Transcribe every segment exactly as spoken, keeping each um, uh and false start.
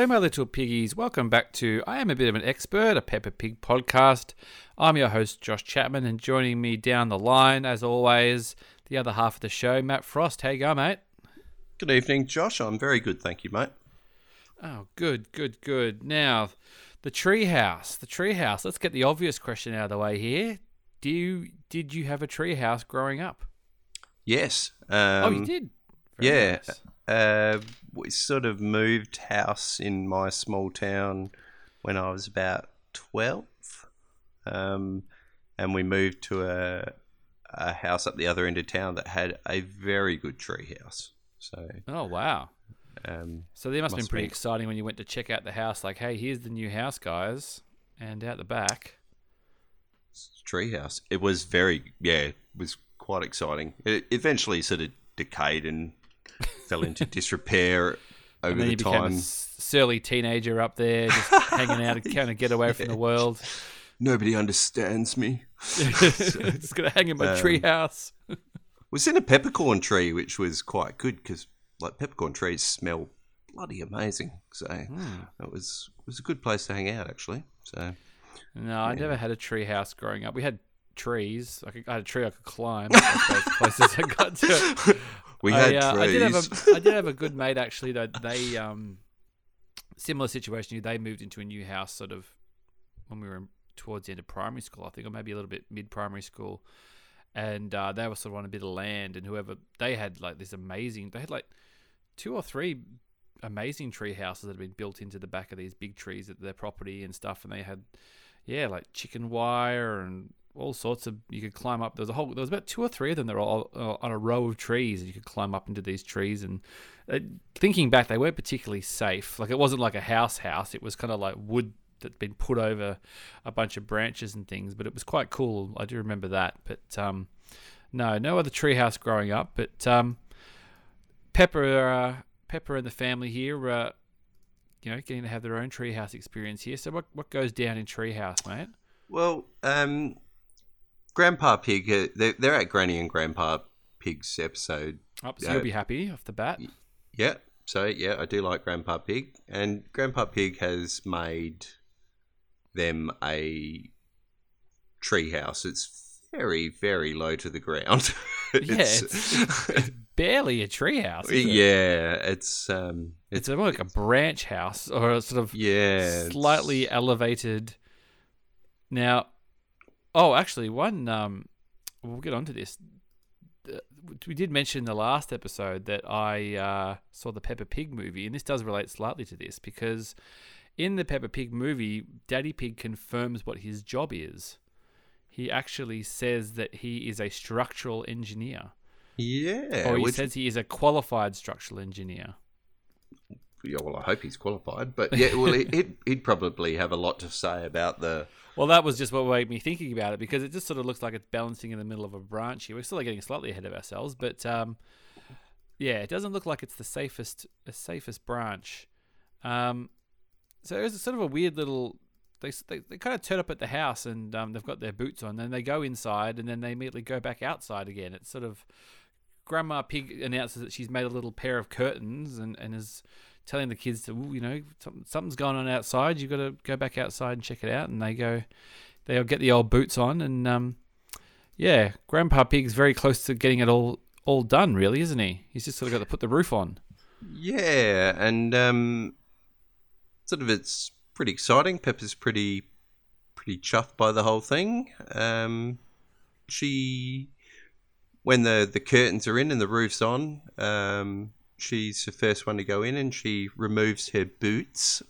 Hello, my little piggies. Welcome back to I Am a Bit of an Expert, a Peppa Pig podcast. I'm your host, Josh Chapman, and joining me down the line, as always, the other half of the show, Matt Frost. How you going, mate? Good evening, Josh. I'm very good, thank you, mate. Oh, good, good, good. Now, the treehouse, the treehouse. Let's get the obvious question out of the way here. Do you, did you have a treehouse growing up? Yes. Um, oh, you did? Very yeah. Nice. Uh, we sort of moved house in my small town when I was about twelve, um, and we moved to a a house up the other end of town that had a very good tree house. So oh wow! Um, so they must, must have been pretty be... exciting when you went to check out the house. Like, hey, here's the new house, guys, and out the back, tree house. It was very yeah, it was quite exciting. It eventually sort of decayed and fell into disrepair over and then the you time. Became a surly teenager up there, just hanging out and kind of get away yeah. from the world. Nobody understands me. Just gonna hang in my um, treehouse. Was in a peppercorn tree, which was quite good because, like, peppercorn trees smell bloody amazing. So mm. it was it was a good place to hang out, actually. So no, yeah. I never had a treehouse growing up. We had trees. I, could, I had a tree I could climb. Places I got to. We had I, uh, trees. I did, have a, I did have a good mate, actually, though. They, um, similar situation, they moved into a new house sort of when we were in, towards the end of primary school, I think, or maybe a little bit mid-primary school. And uh, they were sort of on a bit of land, and whoever, they had like this amazing, they had like two or three amazing tree houses that had been built into the back of these big trees at their property and stuff. And they had, yeah, like chicken wire and all sorts of, you could climb up. There was a whole, there was about two or three of them that were all uh, on a row of trees, and you could climb up into these trees. And uh, thinking back, they weren't particularly safe. Like, it wasn't like a house house. It was kind of like wood that's been put over a bunch of branches and things, but it was quite cool. I do remember that, but um, no, no other tree house growing up, but um, Pepper, uh, Pepper and the family here, uh, you know, getting to have their own tree house experience here. So what, what goes down in tree house, mate? Well, um, Grandpa Pig, they're at Granny and Grandpa Pig's episode. Oh, so you'll be happy off the bat. Yeah. So, yeah, I do like Grandpa Pig. And Grandpa Pig has made them a tree house. It's very, very low to the ground. it's, yeah, it's, it's barely a tree house. Isn't it? Yeah, it's... Um, it's, it's more like a branch house or a sort of yeah, slightly it's... elevated... Now... Oh, actually, one. Um, we'll get on to this. We did mention in the last episode that I uh, saw the Peppa Pig movie, and this does relate slightly to this because in the Peppa Pig movie, Daddy Pig confirms what his job is. He actually says that he is a structural engineer. Yeah. Or he which... says he is a qualified structural engineer. Yeah, well, I hope he's qualified, but yeah, well, he'd, he'd probably have a lot to say about the... Well, that was just what made me thinking about it, because it just sort of looks like it's balancing in the middle of a branch here. We're still getting slightly ahead of ourselves, but um, yeah, it doesn't look like it's the safest the safest branch. Um, so it was sort of a weird little... They, they they kind of turn up at the house, and um, they've got their boots on, then they go inside, and then they immediately go back outside again. It's sort of... Grandma Pig announces that she's made a little pair of curtains and, and is... telling the kids to, you know, something's going on outside. You've got to go back outside and check it out. And they go, they'll get the old boots on. And um, yeah, Grandpa Pig's very close to getting it all, all done, really, isn't he? He's just sort of got to put the roof on. Yeah, and um, sort of it's pretty exciting. Peppa's pretty, pretty chuffed by the whole thing. Um, she, when the the curtains are in and the roof's on, um. She's the first one to go in, and she removes her boots.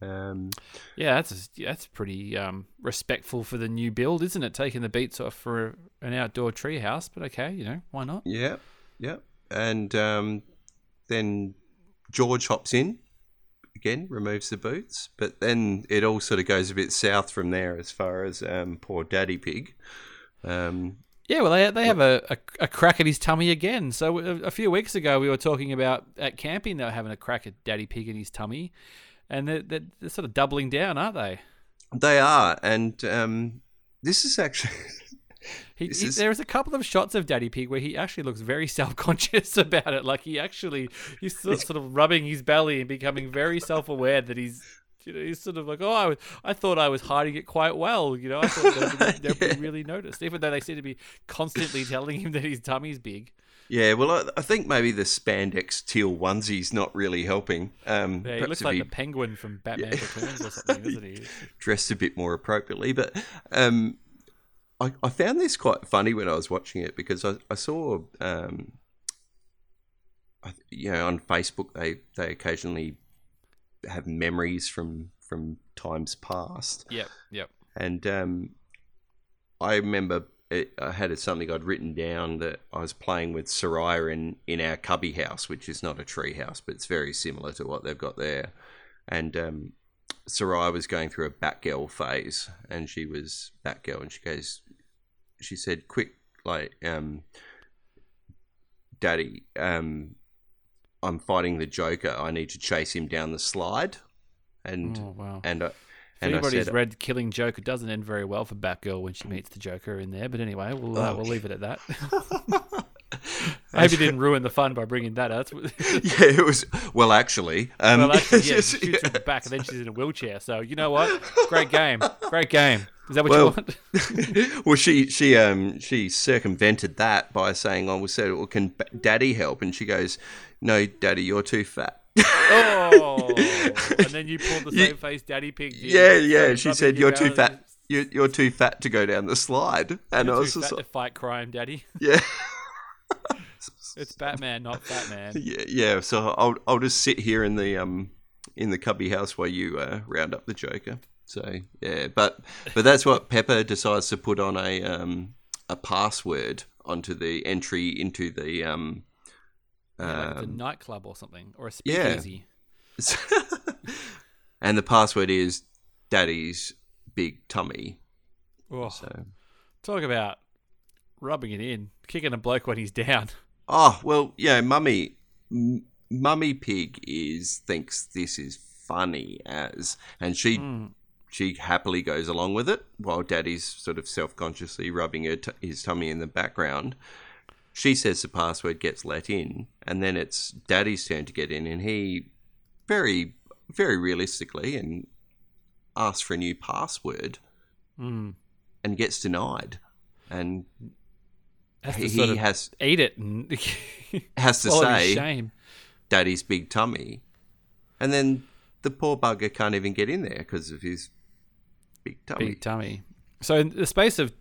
Um, yeah, that's that's pretty um, respectful for the new build, isn't it? Taking the boots off for an outdoor tree house, but okay, you know, why not? Yeah, yeah. And um, then George hops in again, removes the boots, but then it all sort of goes a bit south from there as far as um, poor Daddy Pig. Um Yeah, well, they they have a, a, a crack at his tummy again. So a, a few weeks ago, we were talking about at camping, they were having a crack at Daddy Pig and his tummy, and they're, they're, they're sort of doubling down, aren't they? They are, and um, this is actually He, he, is... There's a couple of shots of Daddy Pig where he actually looks very self-conscious about it. Like he actually, he's sort of, sort of rubbing his belly and becoming very self-aware that he's, you know, he's sort of like, oh, I, was, I thought I was hiding it quite well. You know, I thought nobody yeah. really noticed, even though they seem to be constantly telling him that his tummy's big. Yeah, well, I, I think maybe the spandex teal onesie is not really helping. Um, yeah, he looks like he, the penguin from Batman yeah. Returns or something, doesn't he? Dressed a bit more appropriately. But um, I, I found this quite funny when I was watching it because I, I saw, um, I, you know, on Facebook they, they occasionally have memories from, from times past. Yep, yep. And um, I remember... It, I had something I'd written down that I was playing with Soraya in, in our cubby house, which is not a tree house, but it's very similar to what they've got there. And um, Soraya was going through a Batgirl phase, and she was Batgirl, and she goes, she said, "Quick, like, um, Daddy, um, I'm fighting the Joker. I need to chase him down the slide." And oh, wow. and. I, If anybody's said, read Killing Joke, it doesn't end very well for Batgirl when she meets the Joker in there. But anyway, we'll uh, we'll leave it at that. I hope you didn't ruin the fun by bringing that up. yeah, it was... Well, actually... Um, well, actually, yeah, she shoots yeah. in the back and then she's in a wheelchair. So, you know what? Great game. Great game. Is that what well, you want? well, she she um she circumvented that by saying, oh, we said, well, can Daddy help? And she goes, no, Daddy, you're too fat. oh, and then you pulled the same you, face Daddy Pig did. Yeah, yeah. She said, "You're too fat. You're, you're too fat to go down the slide." And you're I was too just fat like, to fight crime, Daddy. Yeah, it's Batman, not Batman. Yeah, yeah. So I'll I'll just sit here in the um in the cubby house while you uh, round up the Joker. So yeah, but but that's what Peppa decides to put on a um a password onto the entry into the um. Yeah, like um, a nightclub or something, or a speakeasy. Yeah. And the password is Daddy's big tummy. Oh, so. Talk about rubbing it in, kicking a bloke when he's down. Oh, well, yeah, Mummy M- Mummy Pig is thinks this is funny as, and she mm. she happily goes along with it while Daddy's sort of self-consciously rubbing her t- his tummy in the background. She says the password, gets let in, and then it's Daddy's turn to get in, and he very, very realistically and asks for a new password mm. and gets denied. And has he sort of has... Eat it. And has to say, shame. Daddy's big tummy. And then the poor bugger can't even get in there because of his big tummy. Big tummy. So in the space of...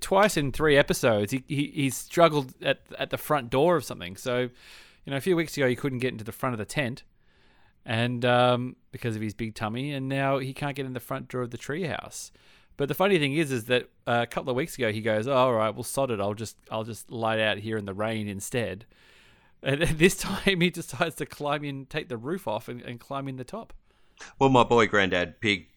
twice in three episodes, he, he he struggled at at the front door of something. So, you know, a few weeks ago he couldn't get into the front of the tent, and um, because of his big tummy, and now he can't get in the front door of the treehouse. But the funny thing is, is that uh, a couple of weeks ago he goes, "Oh, all right, well, sod it. I'll just I'll just lie out here in the rain instead." And this time he decides to climb in, take the roof off, and, and climb in the top. Well, my boy, Granddad Pig.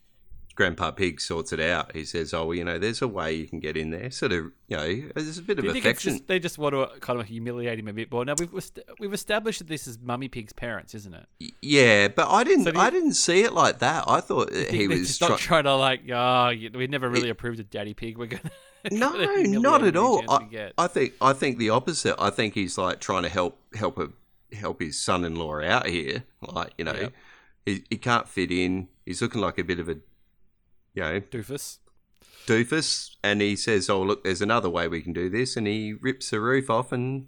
Grandpa Pig sorts it out. He says, "Oh, well, you know, there's a way you can get in there." Sort of, you know, there's a bit of affection. Just, they just want to kind of humiliate him a bit more. Now we've we've established that this is Mummy Pig's parents, isn't it? Yeah, but I didn't so you, I didn't see it like that. I thought he was just not try- trying to like, oh, we never really it, approved of Daddy Pig. We're gonna no, not at all. I, I think I think the opposite. I think he's like trying to help help a, help his son-in-law out here. Like, you know, yep. he he can't fit in. He's looking like a bit of a You know, doofus. Doofus. And he says, "Oh, look, there's another way we can do this." And he rips the roof off and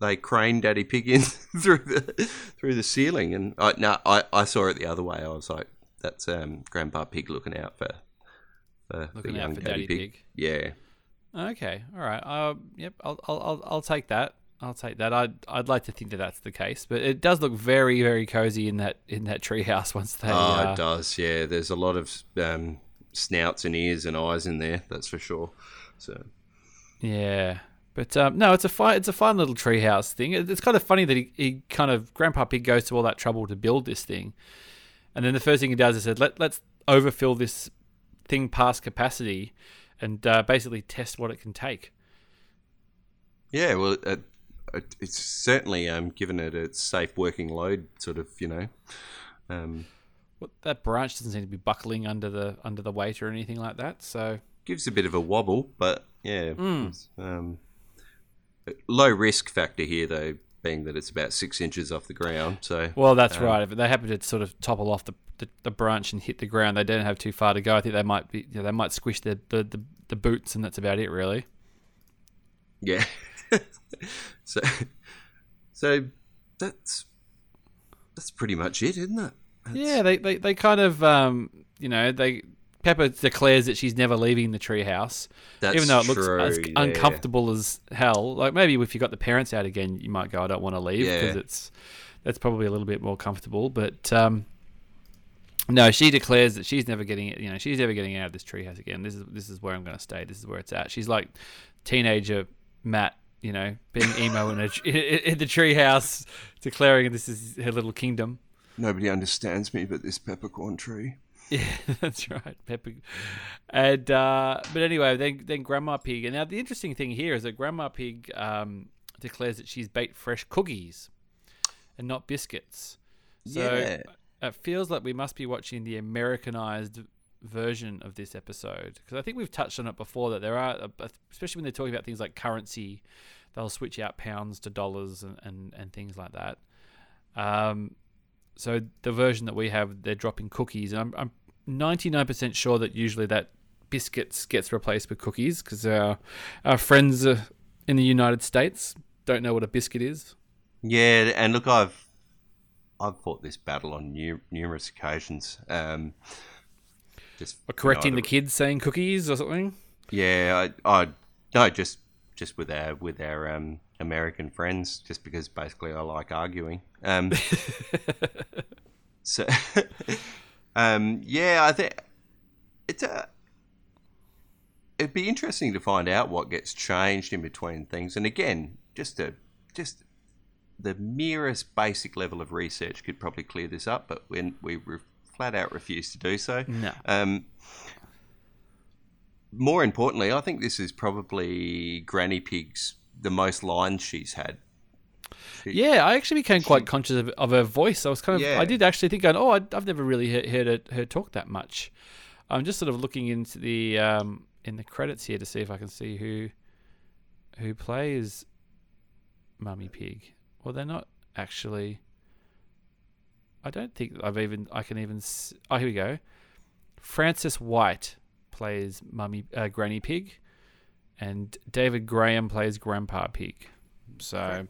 they crane Daddy Pig in through the through the ceiling. And I, no, I, I saw it the other way. I was like, that's um, Grandpa Pig looking out for, for looking the young out for Daddy, Daddy Pig. Pig. Yeah. Okay. All right. Uh, yep. I'll I'll I'll take that. I'll take that. I'd I'd like to think that that's the case, but it does look very, very cozy in that in that treehouse once they. Oh, uh, it does. Yeah, there's a lot of um, snouts and ears and eyes in there. That's for sure. So. Yeah, but um, no, it's a fun, it's a fun little treehouse thing. It's kind of funny that he, he kind of Grandpa Pig goes to all that trouble to build this thing, and then the first thing he does is said, let let's overfill this thing past capacity, and uh, basically test what it can take. Yeah. Well. Uh, It's certainly um, given it a safe working load, sort of, you know. Um, well, that branch doesn't seem to be buckling under the under the weight or anything like that, so gives a bit of a wobble, but Yeah. Mm. Um, low risk factor here, though, being that it's about six inches off the ground. So well, that's um, right. If they happen to sort of topple off the, the, the branch and hit the ground, they don't have too far to go. I think they might be, you know, they might squish the, the, the, the boots, and that's about it, really. Yeah. so, so that's that's pretty much it, isn't it? That's... Yeah. They, they they kind of um you know they. Peppa declares that she's never leaving the treehouse, even though it looks true, as yeah. uncomfortable as hell. Like, maybe if you got the parents out again, you might go, "I don't want to leave," because yeah. it's that's probably a little bit more comfortable. But um, no, she declares that she's never getting it. You know, she's never getting out of this treehouse again. This is this is where I'm going to stay. This is where it's at. She's like teenager Matt, you know, being emo in, a, in the treehouse, declaring this is her little kingdom. Nobody understands me but this peppercorn tree. Yeah, that's right, Peppa. And uh, but anyway, then then Grandma Pig. And now the interesting thing here is that Grandma Pig um, declares that she's baked fresh cookies and not biscuits. So yeah. it feels like we must be watching the Americanized version of this episode, because I think we've touched on it before that there are, especially when they're talking about things like currency, they'll switch out pounds to dollars and and, and things like that. Um, so the version that we have, they're dropping cookies, and I'm, I'm ninety-nine percent sure that usually that biscuits gets replaced with cookies, because our, our friends in the United States don't know what a biscuit is. Yeah, and look, I've I've fought this battle on new, numerous occasions. Um, just or correcting you know, the kids saying cookies or something. Yeah, I, I no, just just with our with our um, American friends, just because basically I like arguing. Um, so. Um, yeah, I think it's a, it'd be interesting to find out what gets changed in between things. And again, just a, just the merest basic level of research could probably clear this up, but when we re- flat out refuse to do so. No. Um, more importantly, I think this is probably Granny Pig's, the most lines she's had. She, yeah, I actually became she, quite conscious of, of her voice. I was kind of, yeah. I did actually think, oh, I've never really heard, heard her, her talk that much. I'm just sort of looking into the um, in the credits here to see if I can see who who plays Mummy Pig. Well, they're not actually. I don't think I've even. I can even. Oh, here we go. Frances White plays Mummy uh, Granny Pig, and David Graham plays Grandpa Pig. So. Okay.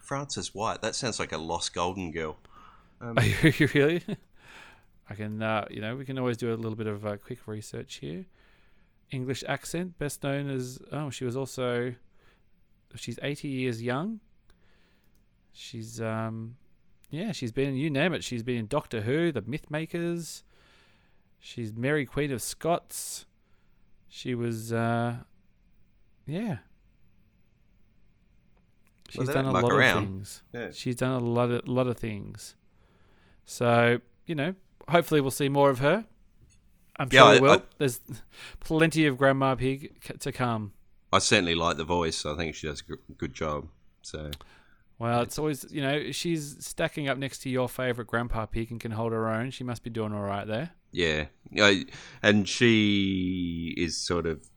Frances White. That sounds like a lost golden girl. Um, Are you really? I can, uh, you know, we can always do a little bit of uh, quick research here. English accent, best known as, oh, she was also, she's eighty years young. She's, um, yeah, she's been, you name it, she's been in Doctor Who, The Myth Makers. She's Mary Queen of Scots. She was, uh, yeah. She's well, done a lot around. of things. Yeah. She's done a lot of lot of things. So, you know, hopefully we'll see more of her. I'm sure yeah, I, we will. I, There's plenty of Grandma Pig to come. I certainly like the voice. I think she does a good job. So, well, it's always, you know, she's stacking up next to your favourite Grandpa Pig and can hold her own. She must be doing all right there. Yeah. And she is sort of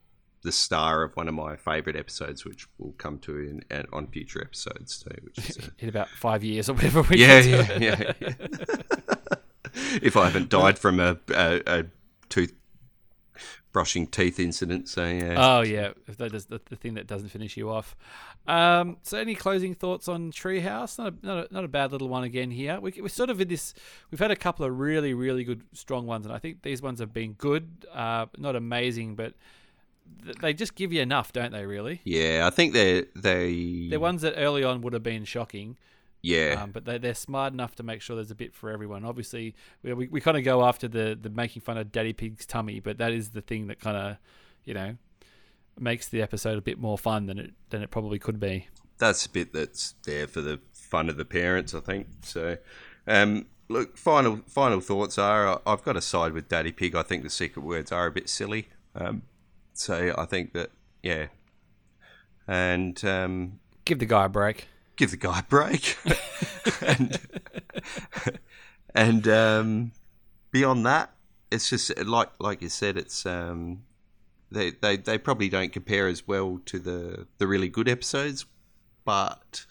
the star of one of my favourite episodes, which we'll come to in, in on future episodes too, which is, uh, in about five years or whatever. We yeah, yeah, yeah, yeah. If I haven't died from a, a, a tooth brushing teeth incident, so yeah. Oh yeah, if that is the, the thing that doesn't finish you off. Um, so, any closing thoughts on Treehouse? Not a, not a, not a bad little one again here. We, we're sort of in this. We've had a couple of really, really good, strong ones, and I think these ones have been good, uh, not amazing, but. They just give you enough, don't they, really? Yeah, I think they're... They... They're ones that early on would have been shocking. Yeah. Um, but they, they're smart enough to make sure there's a bit for everyone. Obviously, we we, we kind of go after the, the making fun of Daddy Pig's tummy, but that is the thing that kind of, you know, makes the episode a bit more fun than it than it probably could be. That's a bit that's there for the fun of the parents, I think. So, um, look, final final thoughts are, I've got to side with Daddy Pig. I think the secret words are a bit silly. Um So I think that, yeah. And... Um, give the guy a break. Give the guy a break. and and um, beyond that, it's just, like like you said, it's um, they, they, they probably don't compare as well to the, the really good episodes, but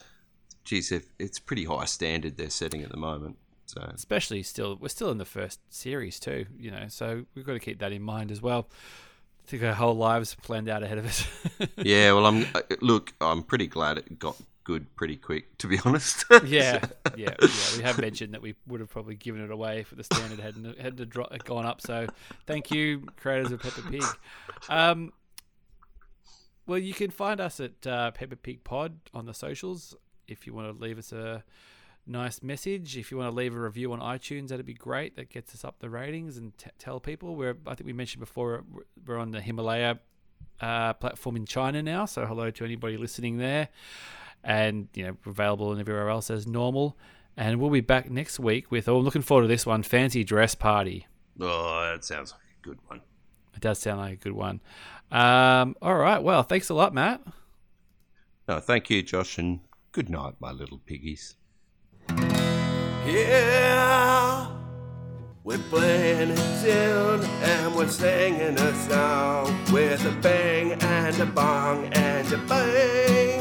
geez, if it's pretty high standard they're setting at the moment. So. Especially still, we're still in the first series too, you know, so we've got to keep that in mind as well. I think our whole lives planned out ahead of us. Yeah, well, I'm look, I'm pretty glad it got good pretty quick, to be honest. yeah, yeah, yeah. We have mentioned that we would have probably given it away if the standard hadn't had gone up. So, thank you, creators of Peppa Pig. Um, well, you can find us at uh, Peppa Pig Pod on the socials if you want to leave us a nice message. If you want to leave a review on iTunes, that'd be great. That gets us up the ratings and t- tell people. We're, I think we mentioned before, we're on the Himalaya uh, platform in China now. So hello to anybody listening there, and you know, available and everywhere else as normal. And we'll be back next week with. Oh, I'm looking forward to this one. Fancy dress party. Oh, that sounds like a good one. It does sound like a good one. Um, all right. Well, thanks a lot, Matt. No, thank you, Josh, and good night, my little piggies. Yeah, we're playing a tune and we're singing a song with a bang and a bong and a bang.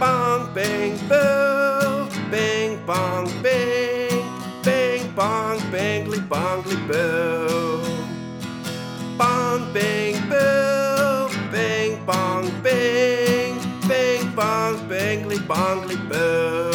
Bong, bang, boo, bing, bong, bing, bing, bong, bingly, bongly, boo. Bong, bing, boo, bing, bong, bing, bing, bong, bingly, bongly, boo.